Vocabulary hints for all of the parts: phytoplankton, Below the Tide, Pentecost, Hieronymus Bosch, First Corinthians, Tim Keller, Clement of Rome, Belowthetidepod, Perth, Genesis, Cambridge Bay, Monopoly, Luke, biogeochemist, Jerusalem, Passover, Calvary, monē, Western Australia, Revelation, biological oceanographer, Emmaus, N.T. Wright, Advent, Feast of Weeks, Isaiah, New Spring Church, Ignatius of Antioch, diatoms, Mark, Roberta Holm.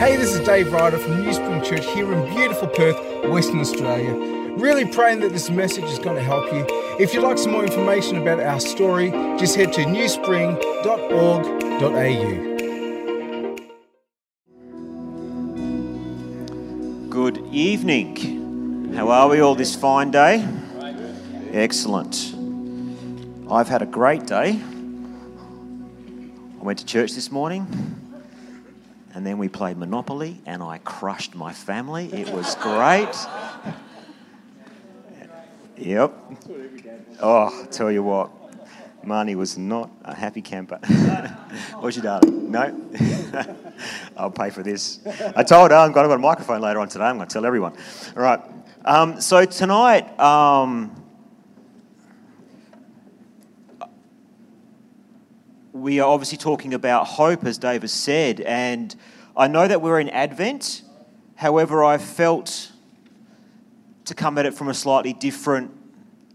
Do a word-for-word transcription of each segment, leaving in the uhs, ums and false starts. Hey, this is Dave Ryder from New Spring Church here in beautiful Perth, Western Australia. Really praying that this message is going to help you. If you'd like some more information about our story, just head to new spring dot org dot a u. Good evening. How are we all this fine day? Excellent. I've had a great day. I went to church this morning. And then we played Monopoly, and I crushed my family. It was great. Yep. Oh, I tell you what, Marnie was not a happy camper. What's your darling? No? I'll pay for this. I told her I'm going to go to a microphone later on today. I'm going to tell everyone. All right. Um, so tonight, um, we are obviously talking about hope, as Dave has said, and I know that we're in Advent. However, I felt to come at it from a slightly different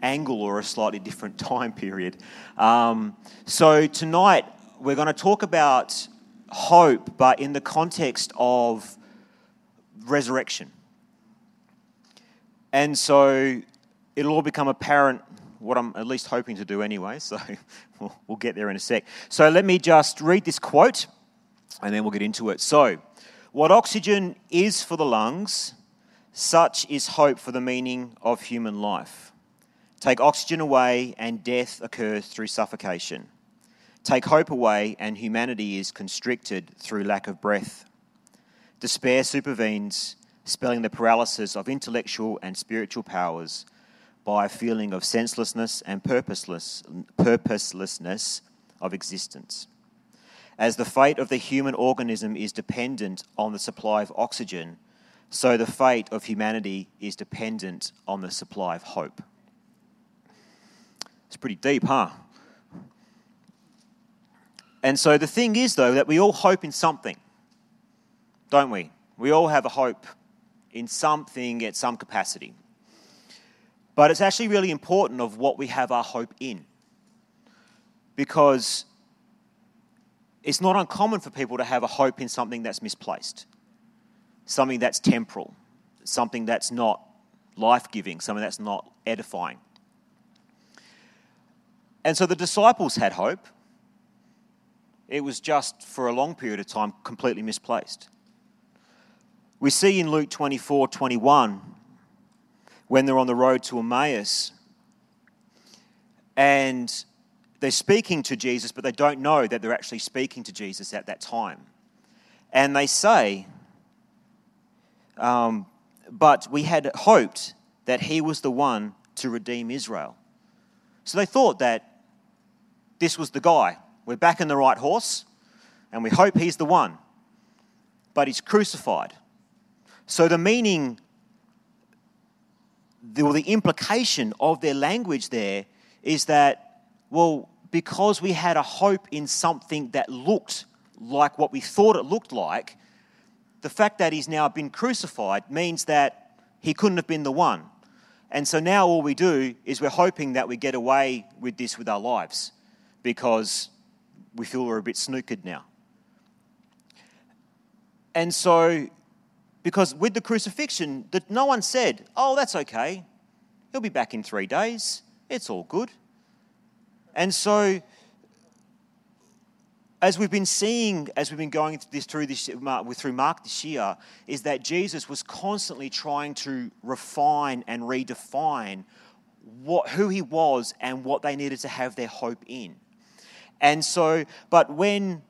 angle or a slightly different time period. Um, so tonight we're going to talk about hope, but in the context of resurrection. And so it'll all become apparent, what I'm at least hoping to do anyway, so we'll, we'll get there in a sec. So let me just read this quote, and then we'll get into it. So, what oxygen is for the lungs, such is hope for the meaning of human life. Take oxygen away, and death occurs through suffocation. Take hope away, and humanity is constricted through lack of breath. Despair supervenes, spelling the paralysis of intellectual and spiritual powers, by a feeling of senselessness and purposeless, purposelessness of existence. As the fate of the human organism is dependent on the supply of oxygen, so the fate of humanity is dependent on the supply of hope. It's pretty deep, huh? And so the thing is, though, that we all hope in something, don't we? We all have a hope in something at some capacity. But it's actually really important of what we have our hope in, because it's not uncommon for people to have a hope in something that's misplaced, something that's temporal, something that's not life-giving, something that's not edifying. And so the disciples had hope. It was just for a long period of time completely misplaced. We see in Luke twenty-four twenty-one, when they're on the road to Emmaus, and they're speaking to Jesus, but they don't know that they're actually speaking to Jesus at that time. And they say, um, but we had hoped that he was the one to redeem Israel. So they thought that this was the guy. We're back on the right horse, and we hope he's the one. But he's crucified. So the meaning... The, the implication of their language there is that, well, because we had a hope in something that looked like what we thought it looked like, the fact that he's now been crucified means that he couldn't have been the one. And so now all we do is we're hoping that we get away with this with our lives, because we feel we're a bit snookered now. And so... Because with the crucifixion, that no one said, oh, that's okay. He'll be back in three days. It's all good. And so, as we've been seeing, as we've been going through this, through, this, through Mark this year, is that Jesus was constantly trying to refine and redefine what, who he was and what they needed to have their hope in. And so, but when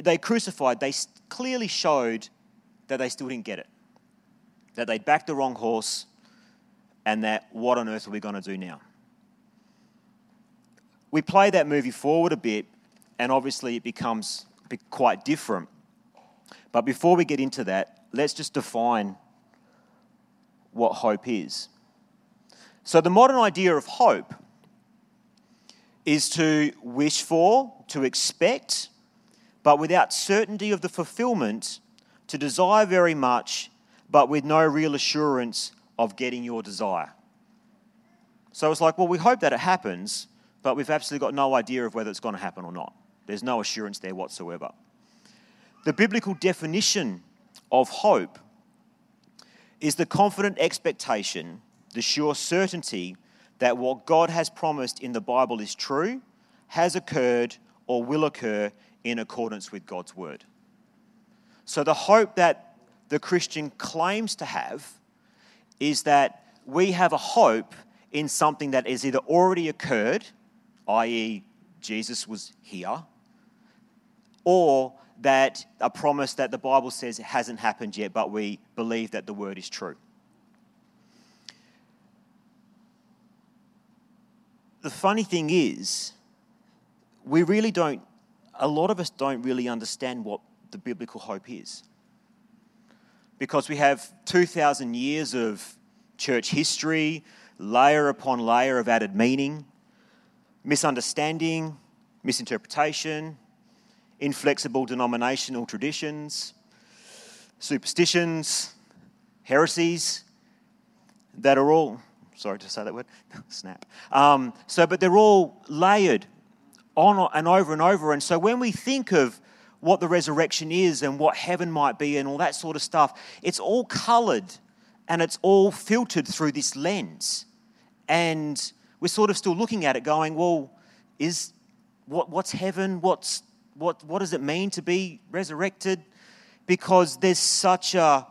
they crucified, they clearly showed that they still didn't get it, that they'd backed the wrong horse, and that what on earth are we going to do now? We play that movie forward a bit, and obviously it becomes quite different. But before we get into that, let's just define what hope is. So the modern idea of hope is to wish for, to expect, but without certainty of the fulfillment, to desire very much, but with no real assurance of getting your desire. So it's like, well, we hope that it happens, but we've absolutely got no idea of whether it's going to happen or not. There's no assurance there whatsoever. The biblical definition of hope is the confident expectation, the sure certainty that what God has promised in the Bible is true, has occurred, or will occur in accordance with God's word. So the hope that the Christian claims to have is that we have a hope in something that is either already occurred, that is, Jesus was here, or that a promise that the Bible says hasn't happened yet, but we believe that the word is true. The funny thing is, we really don't, a lot of us don't really understand what the biblical hope is. Because we have two thousand years of church history, layer upon layer of added meaning, misunderstanding, misinterpretation, inflexible denominational traditions, superstitions, heresies that are all, sorry to say that word, snap. Um, so, but they're all layered on and over and over. And so when we think of what the resurrection is and what heaven might be and all that sort of stuff, it's all coloured and it's all filtered through this lens. And we're sort of still looking at it going, well, is what what's heaven? What's What what does it mean to be resurrected? Because there's such a,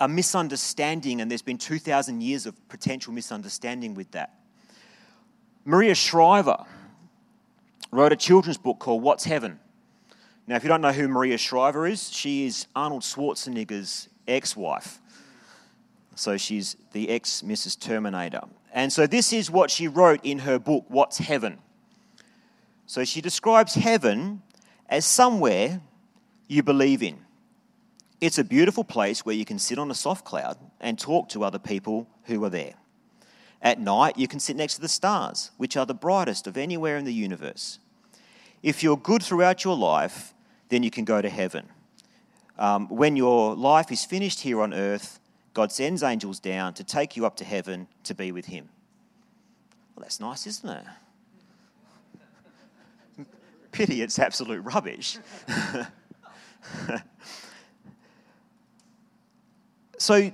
a misunderstanding, and there's been two thousand years of potential misunderstanding with that. Maria Shriver wrote a children's book called What's Heaven? Now, if you don't know who Maria Shriver is, she is Arnold Schwarzenegger's ex-wife. So she's the ex-Missus Terminator. And so this is what she wrote in her book, What's Heaven? So she describes heaven as somewhere you believe in. It's a beautiful place where you can sit on a soft cloud and talk to other people who are there. At night, you can sit next to the stars, which are the brightest of anywhere in the universe. If you're good throughout your life, then you can go to heaven. Um, when your life is finished here on earth, God sends angels down to take you up to heaven to be with him. Well, that's nice, isn't it? Pity it's absolute rubbish. So,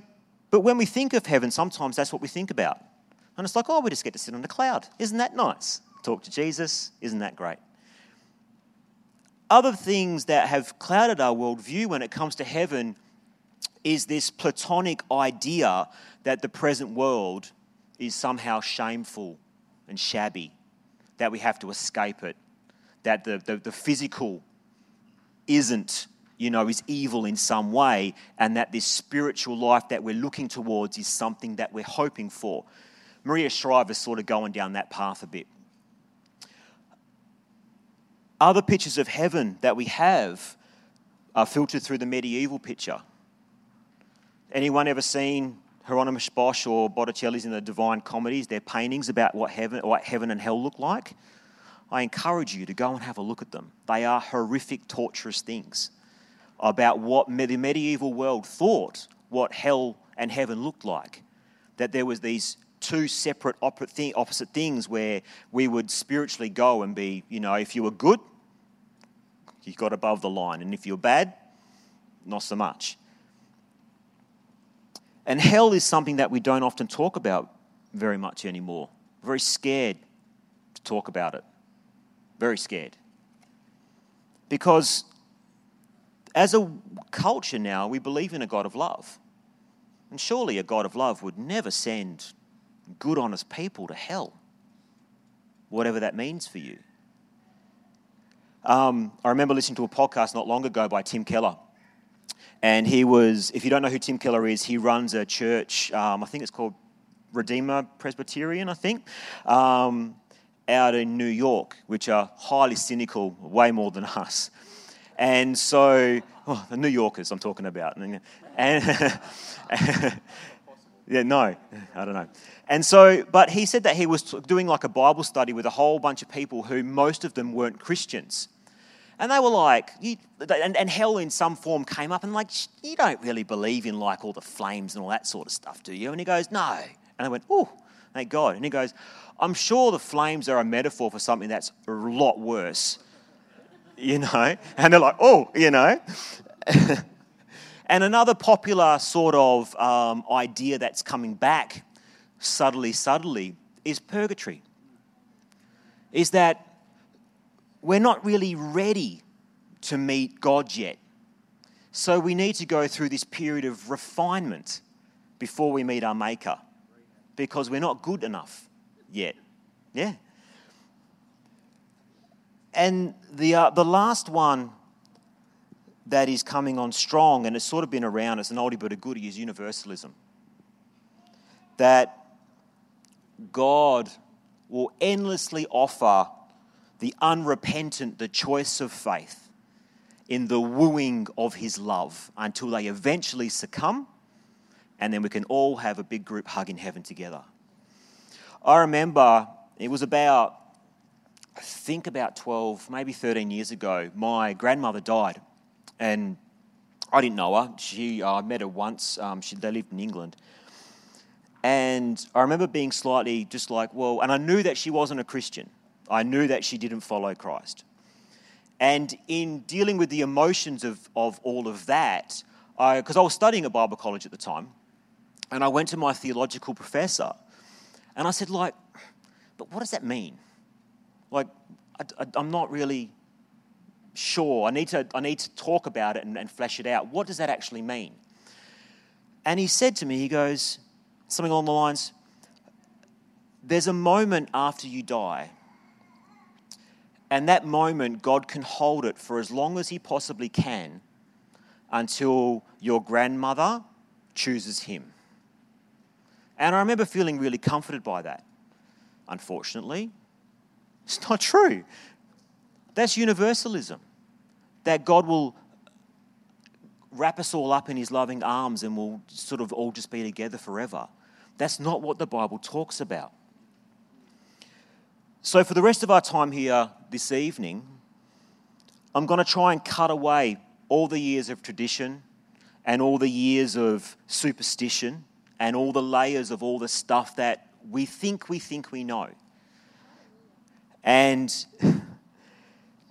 but when we think of heaven, sometimes that's what we think about. And it's like, oh, we just get to sit on a cloud. Isn't that nice? Talk to Jesus. Isn't that great? Other things that have clouded our worldview when it comes to heaven is this Platonic idea that the present world is somehow shameful and shabby, that we have to escape it. That the, the, the physical isn't, you know, is evil in some way, and that this spiritual life that we're looking towards is something that we're hoping for. Maria Shriver's sort of going down that path a bit. Other pictures of heaven that we have are filtered through the medieval picture. Anyone ever seen Hieronymus Bosch or Botticelli's in the Divine Comedies, their paintings about what heaven, what heaven and hell look like? I encourage you to go and have a look at them. They are horrific, torturous things about what the medieval world thought what hell and heaven looked like, that there was these two separate opposite things where we would spiritually go and be, you know, if you were good, you got above the line, and if you're bad, not so much. And hell is something that we don't often talk about very much anymore. We're very scared to talk about it. Very scared. Because as a culture now, we believe in a God of love. And surely a God of love would never send good, honest people to hell, whatever that means for you. Um, I remember listening to a podcast not long ago by Tim Keller. And he was, if you don't know who Tim Keller is, he runs a church, um, I think it's called Redeemer Presbyterian, I think. Um out in New York, which are highly cynical, way more than us. And so, oh, the New Yorkers I'm talking about. And, and yeah, no, I don't know. And so, but he said that he was doing like a Bible study with a whole bunch of people who most of them weren't Christians. And they were like, you, and, and hell in some form came up and like, you don't really believe in like all the flames and all that sort of stuff, do you? And he goes, no. And I went, oh, thank God. And he goes, I'm sure the flames are a metaphor for something that's a lot worse, you know? And they're like, oh, you know? And another popular sort of um, idea that's coming back subtly, subtly, is purgatory. Is that we're not really ready to meet God yet. So we need to go through this period of refinement before we meet our Maker, because we're not good enough yet. Yeah. And the uh, the last one that is coming on strong, and it's sort of been around, it's an oldie but a goodie, is universalism. That God will endlessly offer the unrepentant the choice of faith in the wooing of his love until they eventually succumb, and then we can all have a big group hug in heaven together. I remember it was about, I think about twelve, maybe thirteen years ago, my grandmother died. And I didn't know her. She, I met her once. Um, she, they lived in England. And I remember being slightly just like, well, and I knew that she wasn't a Christian. I knew that she didn't follow Christ. And in dealing with the emotions of, of all of that, because I, I was studying at Bible college at the time, and I went to my theological professor, and I said, like, but what does that mean? Like, I, I, I'm not really... Sure, I need to I need to talk about it and, and flesh it out. What does that actually mean? And he said to me, he goes, something along the lines, there's a moment after you die, and that moment God can hold it for as long as he possibly can until your grandmother chooses him. And I remember feeling really comforted by that. Unfortunately, it's not true. That's universalism. That God will wrap us all up in his loving arms and we'll sort of all just be together forever. That's not what the Bible talks about. So for the rest of our time here this evening, I'm going to try and cut away all the years of tradition and all the years of superstition and all the layers of all the stuff that we think we think we know. And...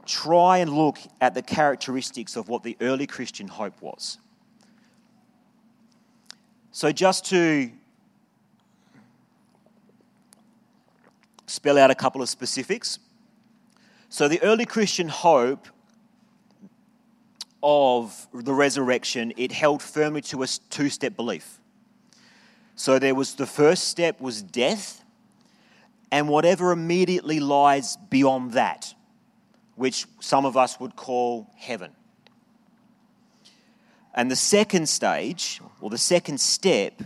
try and look at the characteristics of what the early Christian hope was. So just to spell out a couple of specifics. So the early Christian hope of the resurrection, it held firmly to a two-step belief. So there was the first step was death and whatever immediately lies beyond that, which some of us would call heaven. And the second stage, or the second step,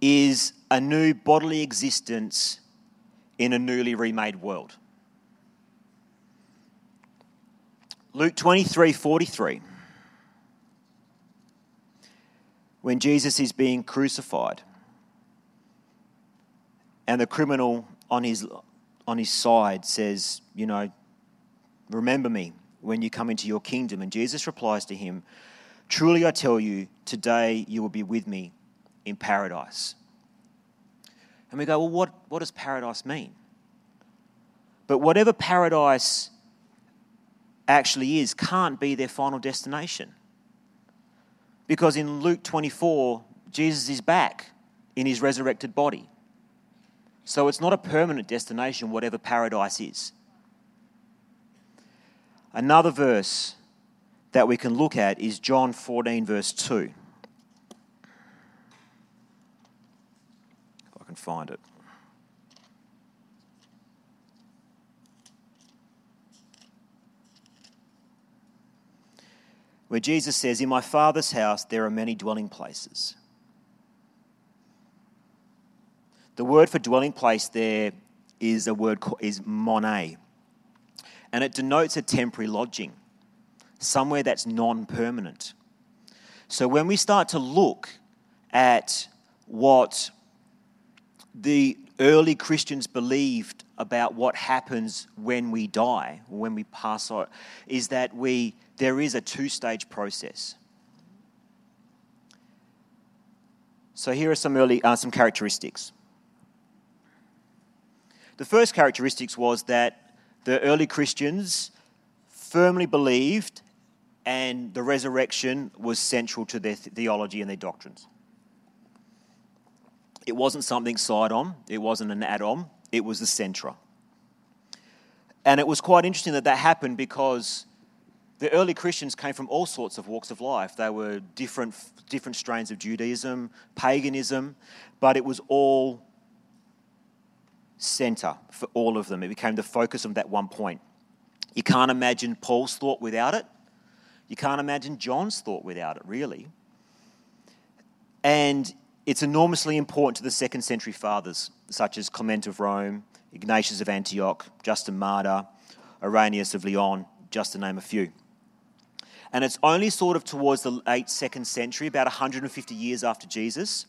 is a new bodily existence in a newly remade world. Luke twenty-three forty-three, when Jesus is being crucified and the criminal on his on his side says, you know, remember me when you come into your kingdom. And Jesus replies to him, truly I tell you, today you will be with me in paradise. And we go, well, what, what does paradise mean? But whatever paradise actually is can't be their final destination. Because in Luke twenty-four, Jesus is back in his resurrected body. So it's not a permanent destination, whatever paradise is. Another verse that we can look at is John fourteen, verse two. If I can find it. Where Jesus says, in my Father's house there are many dwelling places. The word for dwelling place there is a word called, is monē. And it denotes a temporary lodging, somewhere that's non-permanent. So when we start to look at what the early Christians believed about what happens when we die, or when we pass on, is that we there is a two-stage process. So here are some early uh, some characteristics. The first characteristics was that the early Christians firmly believed and the resurrection was central to their theology and their doctrines. It wasn't something side on, it wasn't an add-on, it was the centra. And it was quite interesting that that happened because the early Christians came from all sorts of walks of life. They were different, different strains of Judaism, paganism, but it was all centre for all of them. It became the focus of that one point. You can't imagine Paul's thought without it. You can't imagine John's thought without it, really. And it's enormously important to the second century fathers, such as Clement of Rome, Ignatius of Antioch, Justin Martyr, Irenaeus of Lyon, just to name a few. And it's only sort of towards the late second century, about one hundred fifty years after Jesus,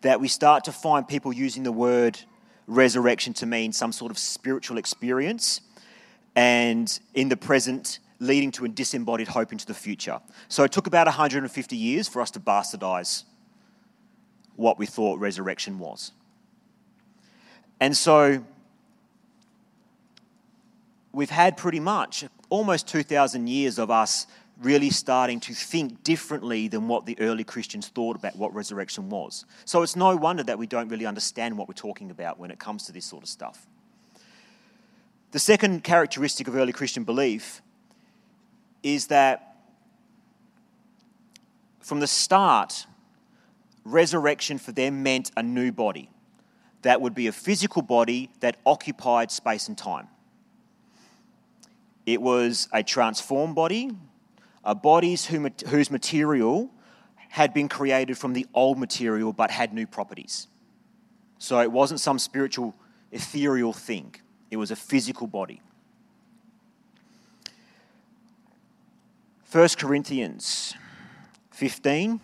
that we start to find people using the word resurrection to mean some sort of spiritual experience, and in the present leading to a disembodied hope into the future. So it took about one hundred fifty years for us to bastardize what we thought resurrection was. And so we've had pretty much almost two thousand years of us really starting to think differently than what the early Christians thought about what resurrection was. So it's no wonder that we don't really understand what we're talking about when it comes to this sort of stuff. The second characteristic of early Christian belief is that from the start, resurrection for them meant a new body. That would be a physical body that occupied space and time. It was a transformed body, a body whose material had been created from the old material but had new properties. So it wasn't some spiritual, ethereal thing. It was a physical body. First Corinthians fifteen.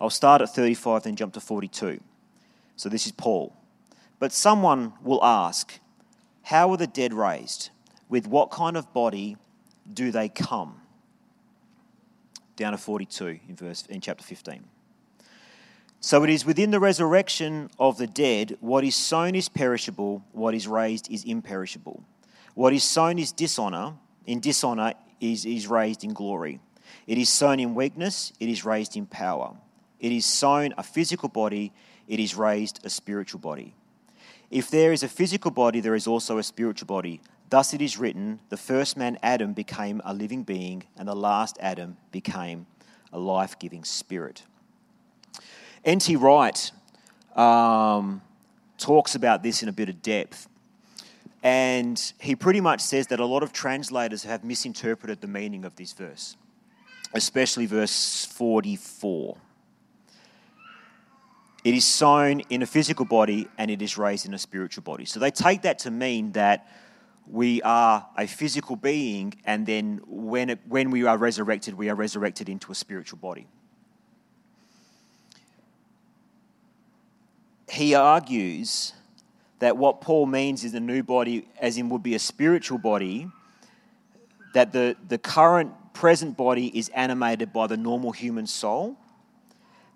I'll start at thirty-five, then jump to forty-two. So this is Paul. But someone will ask, how were the dead raised? With what kind of body do they come? Down to forty-two in verse in chapter fifteen. So it is within the resurrection of the dead, what is sown is perishable, what is raised is imperishable. What is sown is dishonor, in dishonor is, is raised in glory. It is sown in weakness, it is raised in power. It is sown a physical body, it is raised a spiritual body. If there is a physical body, there is also a spiritual body. Thus it is written, the first man Adam became a living being, and the last Adam became a life-giving spirit. N T Wright um, talks about this in a bit of depth, and he pretty much says that a lot of translators have misinterpreted the meaning of this verse, especially verse forty-four. It is sown in a physical body and it is raised in a spiritual body. So they take that to mean that we are a physical being, and then when it, when we are resurrected, we are resurrected into a spiritual body. He argues that what Paul means is a new body, as in would be a spiritual body, that the, the current present body is animated by the normal human soul,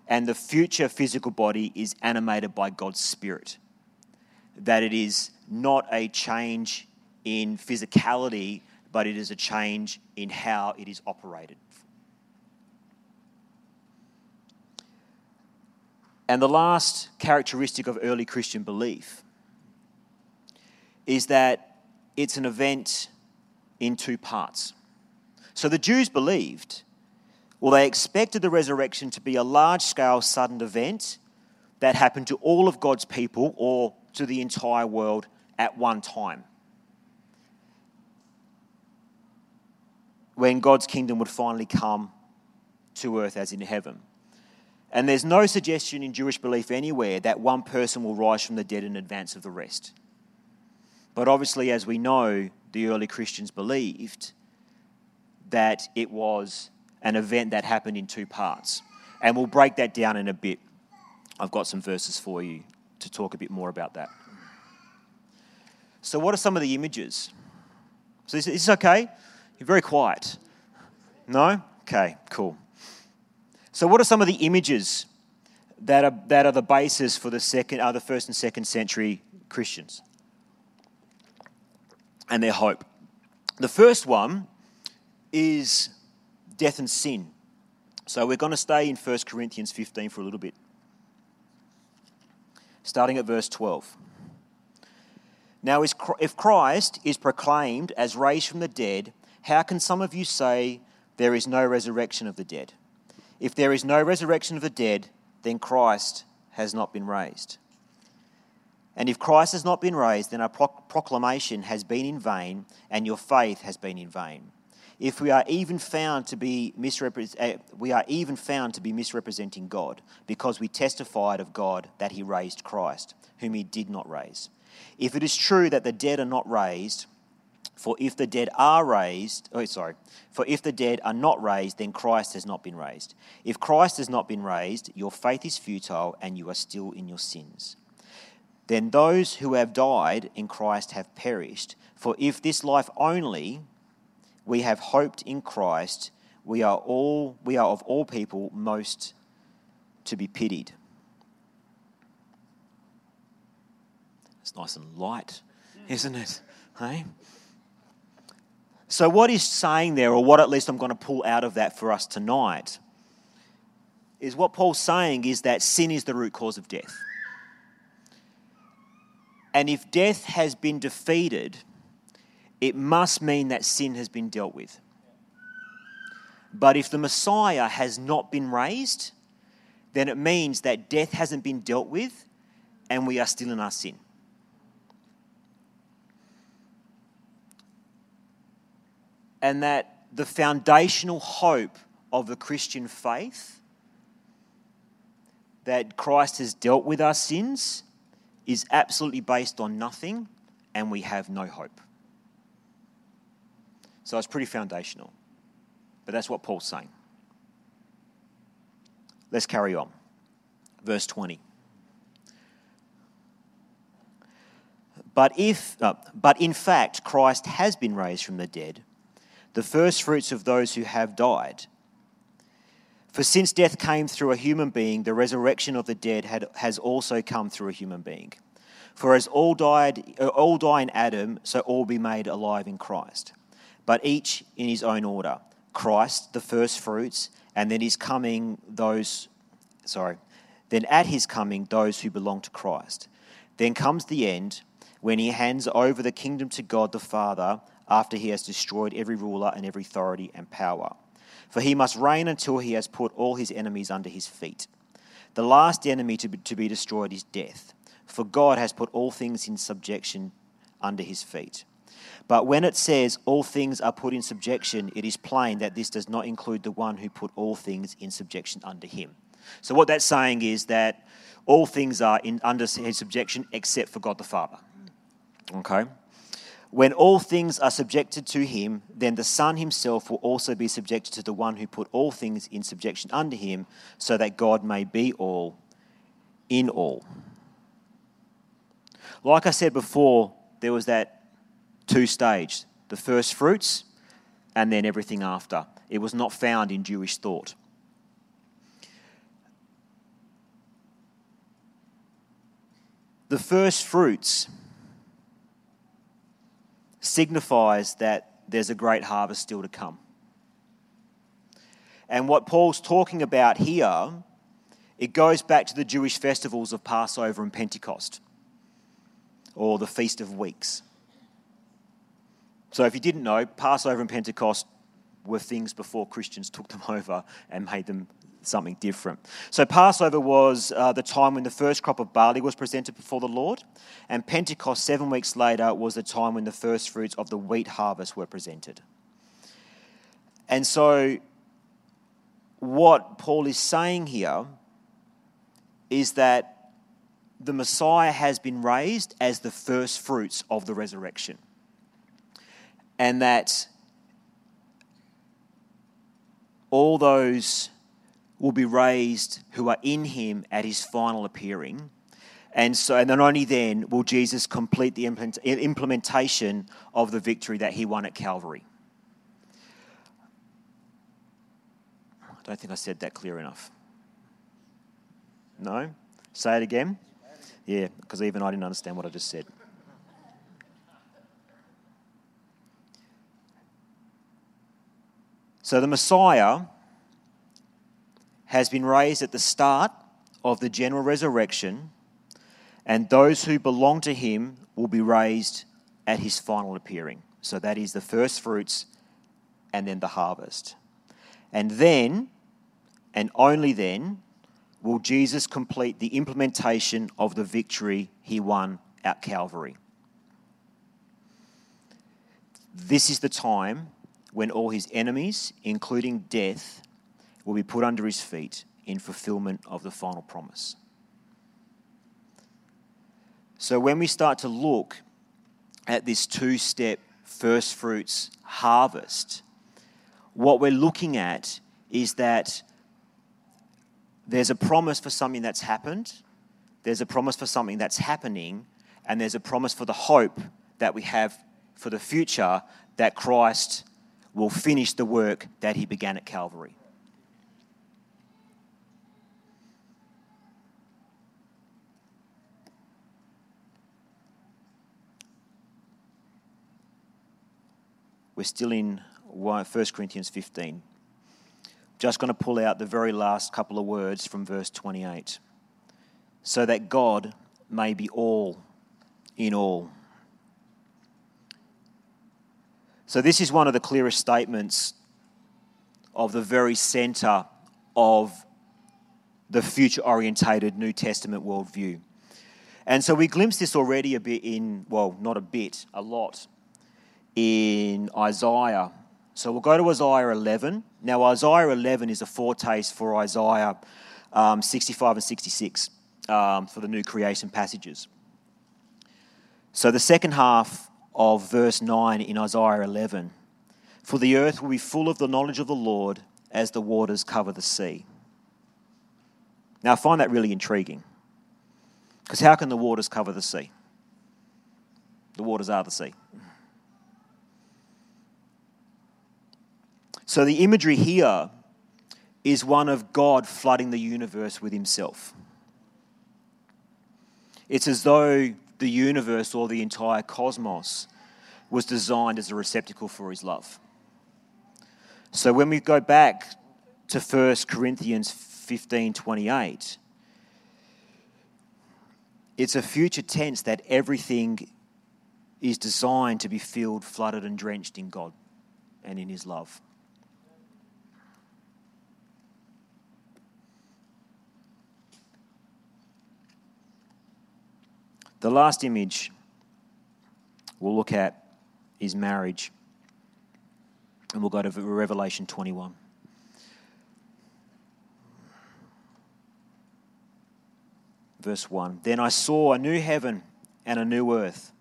and the future physical body is animated by God's Spirit. That it is not a change in physicality, but it is a change in how it is operated. And the last characteristic of early Christian belief is that it's an event in two parts. So the Jews believed, well, they expected the resurrection to be a large-scale, sudden event that happened to all of God's people or to the entire world at one time, when God's kingdom would finally come to earth as in heaven. And there's no suggestion in Jewish belief anywhere that one person will rise from the dead in advance of the rest. But obviously, as we know, the early Christians believed that it was an event that happened in two parts. And we'll break that down in a bit. I've got some verses for you to talk a bit more about that. So what are some of the images? So is this okay? You're very quiet. No? Okay, cool. So what are some of the images that are that are the basis for the second, uh, the first and second century Christians and their hope? The first one is death and sin. So we're going to stay in First Corinthians fifteen for a little bit, starting at verse twelve. Now, if Christ is proclaimed as raised from the dead, how can some of you say there is no resurrection of the dead? If there is no resurrection of the dead, then Christ has not been raised. And if Christ has not been raised, then our proclamation has been in vain, and your faith has been in vain. If we are even found to be misrepresent, we are even found to be misrepresenting God, because we testified of God that He raised Christ, whom He did not raise. If it is true that the dead are not raised, for if the dead are raised, oh sorry, for if the dead are not raised, then Christ has not been raised. If Christ has not been raised, your faith is futile, and you are still in your sins. Then those who have died in Christ have perished. For if this life only we have hoped in Christ, we are all we are of all people most to be pitied. It's nice and light, isn't it? Hey? So what he's saying there, or what at least I'm going to pull out of that for us tonight, is what Paul's saying is that sin is the root cause of death. And if death has been defeated, it must mean that sin has been dealt with. But if the Messiah has not been raised, then it means that death hasn't been dealt with and we are still in our sin. And that the foundational hope of the Christian faith, that Christ has dealt with our sins, is absolutely based on nothing, and we have no hope. So it's pretty foundational. But that's what Paul's saying. Let's carry on. Verse twenty. But if, uh, but in fact, Christ has been raised from the dead, the first fruits of those who have died. For since death came through a human being, the resurrection of the dead had, has also come through a human being. For as all died, all die in Adam, so all be made alive in Christ. But each in his own order. Christ, the first fruits, and then his coming, those, sorry, then at his coming, those who belong to Christ. Then comes the end, when he hands over the kingdom to God the Father, after he has destroyed every ruler and every authority and power. For he must reign until he has put all his enemies under his feet. The last enemy to be, to be destroyed is death, for God has put all things in subjection under his feet. But when it says all things are put in subjection, it is plain that this does not include the one who put all things in subjection under him. So what that's saying is that all things are in under his subjection except for God the Father. Okay? When all things are subjected to him, then the Son himself will also be subjected to the one who put all things in subjection under him, so that God may be all in all. Like I said before, there was that two stage, the first fruits and then everything after. It was not found in Jewish thought. The first fruits signifies that there's a great harvest still to come. And what Paul's talking about here, it goes back to the Jewish festivals of Passover and Pentecost, or the Feast of Weeks. So if you didn't know, Passover and Pentecost were things before Christians took them over and made them something different. So Passover was uh, the time when the first crop of barley was presented before the Lord, and Pentecost seven weeks later was the time when the first fruits of the wheat harvest were presented. And so what Paul is saying here is that the Messiah has been raised as the first fruits of the resurrection, and that all those will be raised who are in him at his final appearing. And so, and not only then will Jesus complete the implement, implementation of the victory that he won at Calvary. I don't think I said that clear enough. No? Say it again? Yeah, because even I didn't understand what I just said. So the Messiah has been raised at the start of the general resurrection, and those who belong to him will be raised at his final appearing. So that is the first fruits and then the harvest. And then, and only then, will Jesus complete the implementation of the victory he won at Calvary. This is the time when all his enemies, including death, will be put under his feet in fulfillment of the final promise. So when we start to look at this two-step first fruits harvest, what we're looking at is that there's a promise for something that's happened, there's a promise for something that's happening, and there's a promise for the hope that we have for the future that Christ will finish the work that he began at Calvary. We're still in First Corinthians fifteen. Just going to pull out the very last couple of words from verse twenty-eight. So that God may be all in all. So this is one of the clearest statements of the very centre of the future-orientated New Testament worldview. And so we glimpse this already a bit in, well, not a bit, a lot, in Isaiah. So we'll go to Isaiah eleven. Now, Isaiah eleven is a foretaste for Isaiah um, sixty-five and sixty-six um, for the new creation passages. So the second half of verse nine in Isaiah eleven. For the earth will be full of the knowledge of the Lord as the waters cover the sea. Now, I find that really intriguing, because how can the waters cover the sea? The waters are the sea. So the imagery here is one of God flooding the universe with himself. It's as though the universe, or the entire cosmos, was designed as a receptacle for his love. So when we go back to First Corinthians fifteen twenty-eight, it's a future tense that everything is designed to be filled, flooded and drenched in God and in his love. The last image we'll look at is marriage. And we'll go to Revelation twenty-one. Verse one. Then I saw a new heaven and a new earth.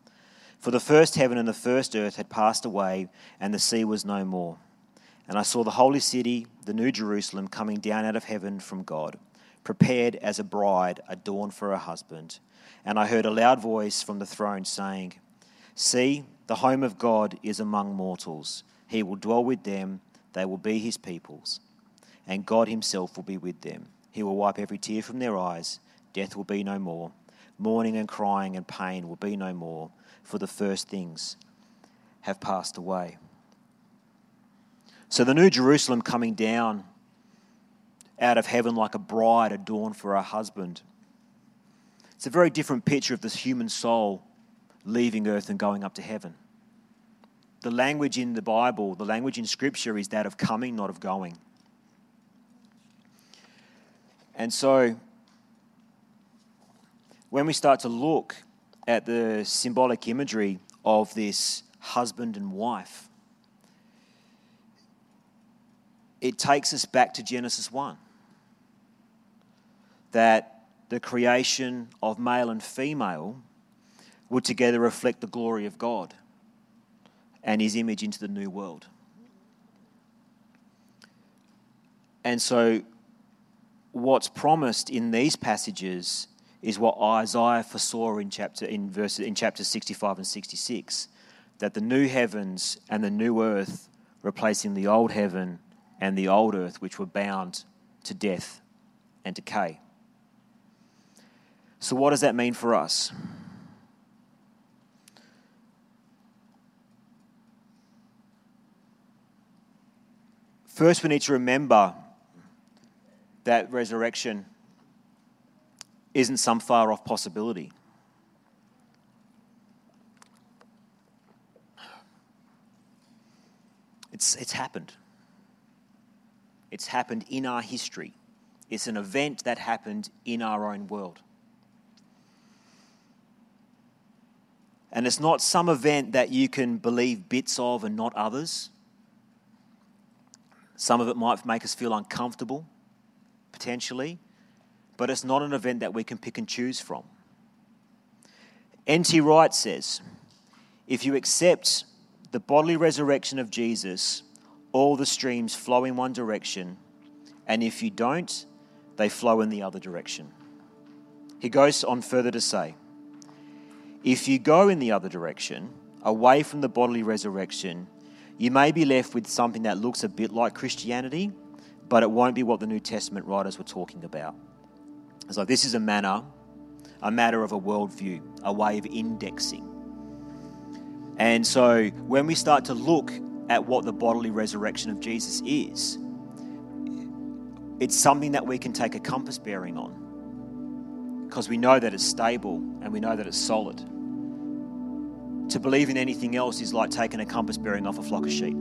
For the first heaven and the first earth had passed away, and the sea was no more. And I saw the holy city, the new Jerusalem, coming down out of heaven from God, prepared as a bride adorned for her husband. And I heard a loud voice from the throne saying, "See, the home of God is among mortals. He will dwell with them. They will be his peoples. And God himself will be with them. He will wipe every tear from their eyes. Death will be no more. Mourning and crying and pain will be no more, for the first things have passed away." So the new Jerusalem coming down out of heaven like a bride adorned for her husband. It's a very different picture of this human soul leaving earth and going up to heaven. The language in the Bible, the language in Scripture, is that of coming, not of going. And so, when we start to look at the symbolic imagery of this husband and wife, it takes us back to Genesis one. That the creation of male and female would together reflect the glory of God and his image into the new world. And so what's promised in these passages is what Isaiah foresaw in chapter in verses in chapters sixty-five and sixty-six, that the new heavens and the new earth replacing the old heaven and the old earth, which were bound to death and decay. So what does that mean for us? First, we need to remember that resurrection isn't some far-off possibility. It's it's happened. It's happened in our history. It's an event that happened in our own world. And it's not some event that you can believe bits of and not others. Some of it might make us feel uncomfortable, potentially, but it's not an event that we can pick and choose from. N T Wright says, if you accept the bodily resurrection of Jesus, all the streams flow in one direction, and if you don't, they flow in the other direction. He goes on further to say, if you go in the other direction, away from the bodily resurrection, you may be left with something that looks a bit like Christianity, but it won't be what the New Testament writers were talking about. It's like this is a manner, a matter of a worldview, a way of indexing. And so when we start to look at what the bodily resurrection of Jesus is, it's something that we can take a compass bearing on because we know that it's stable and we know that it's solid. To believe in anything else is like taking a compass bearing off a flock of sheep.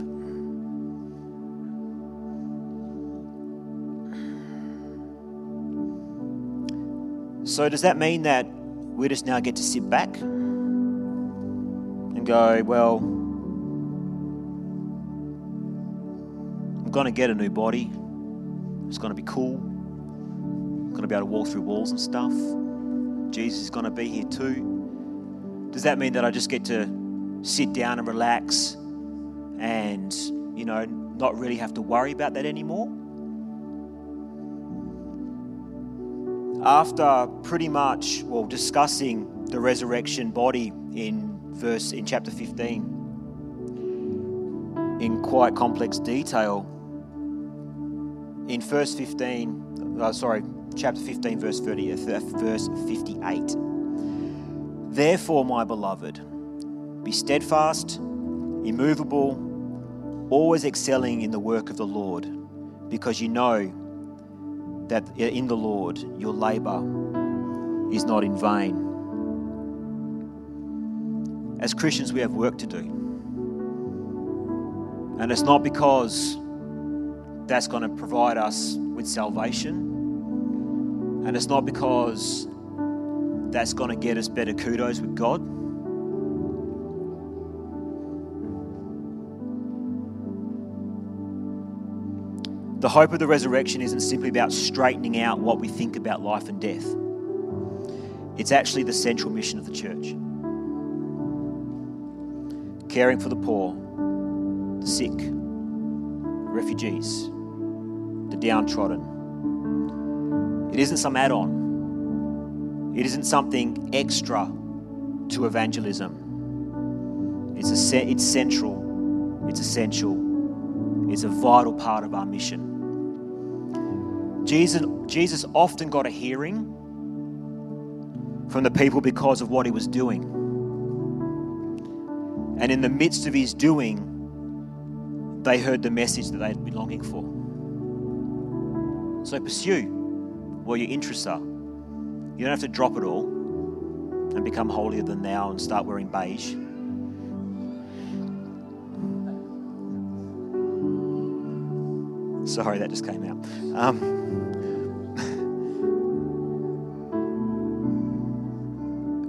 So does that mean that we just now get to sit back and go, well, I'm going to get a new body. It's going to be cool. I'm going to be able to walk through walls and stuff. Jesus is going to be here too. Does that mean that I just get to sit down and relax and, you know, not really have to worry about that anymore? After pretty much, well, discussing the resurrection body in verse in chapter fifteen in quite complex detail, in verse fifteen, oh, sorry, chapter fifteen, verse thirty, verse fifty-eight. Therefore, my beloved, be steadfast, immovable, always excelling in the work of the Lord, because you know that in the Lord your labour is not in vain. As Christians, we have work to do. And it's not because that's going to provide us with salvation. And it's not because that's going to get us better kudos with God. The hope of the resurrection isn't simply about straightening out what we think about life and death. It's actually the central mission of the church. Caring for the poor, the sick, refugees, the downtrodden. It isn't some add-on. It isn't something extra to evangelism. It's a, it's central, it's essential, it's a vital part of our mission. Jesus, Jesus often got a hearing from the people because of what he was doing. And in the midst of his doing, they heard the message that they'd been longing for. So pursue what your interests are. You don't have to drop it all and become holier than thou and start wearing beige. Sorry, that just came out. Um,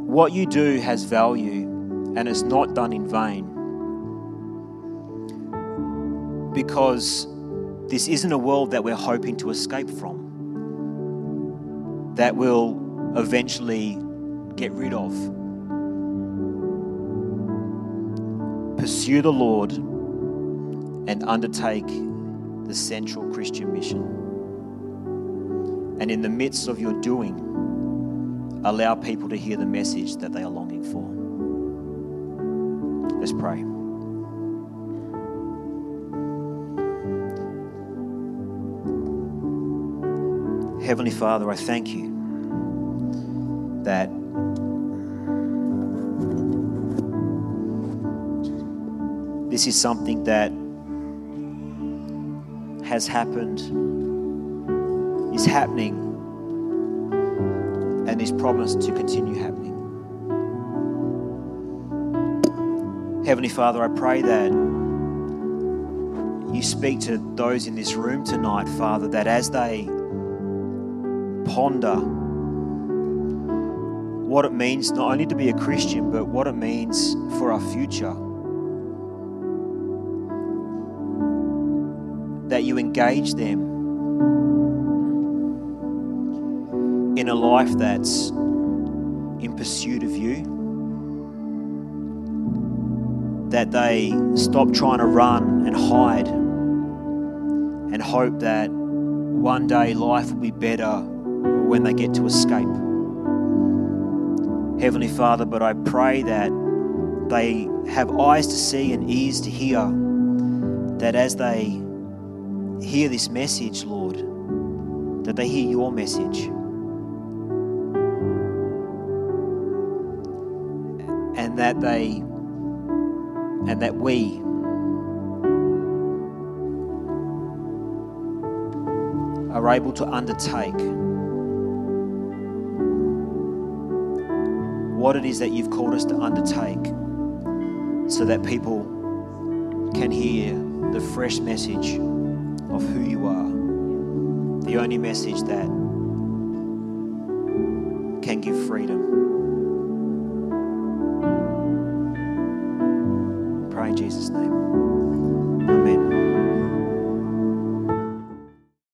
what you do has value and it's not done in vain, because this isn't a world that we're hoping to escape from, that we'll eventually get rid of. Pursue the Lord and undertake the central Christian mission. And in the midst of your doing, allow people to hear the message that they are longing for. Let's pray. Heavenly Father, I thank you that this is something that has happened is happening and is promised to continue happening. Heavenly Father, I pray that you speak to those in this room tonight, Father, that as they ponder what it means not only to be a Christian, but what it means for our future, that you engage them in a life that's in pursuit of you, that they stop trying to run and hide and hope that one day life will be better when they get to escape. Heavenly Father, but I pray that they have eyes to see and ears to hear, that as they hear this message, Lord, that they hear your message and that they and that we are able to undertake what it is that you've called us to undertake, so that people can hear the fresh message of who you are, the only message that can give freedom. In Jesus' name.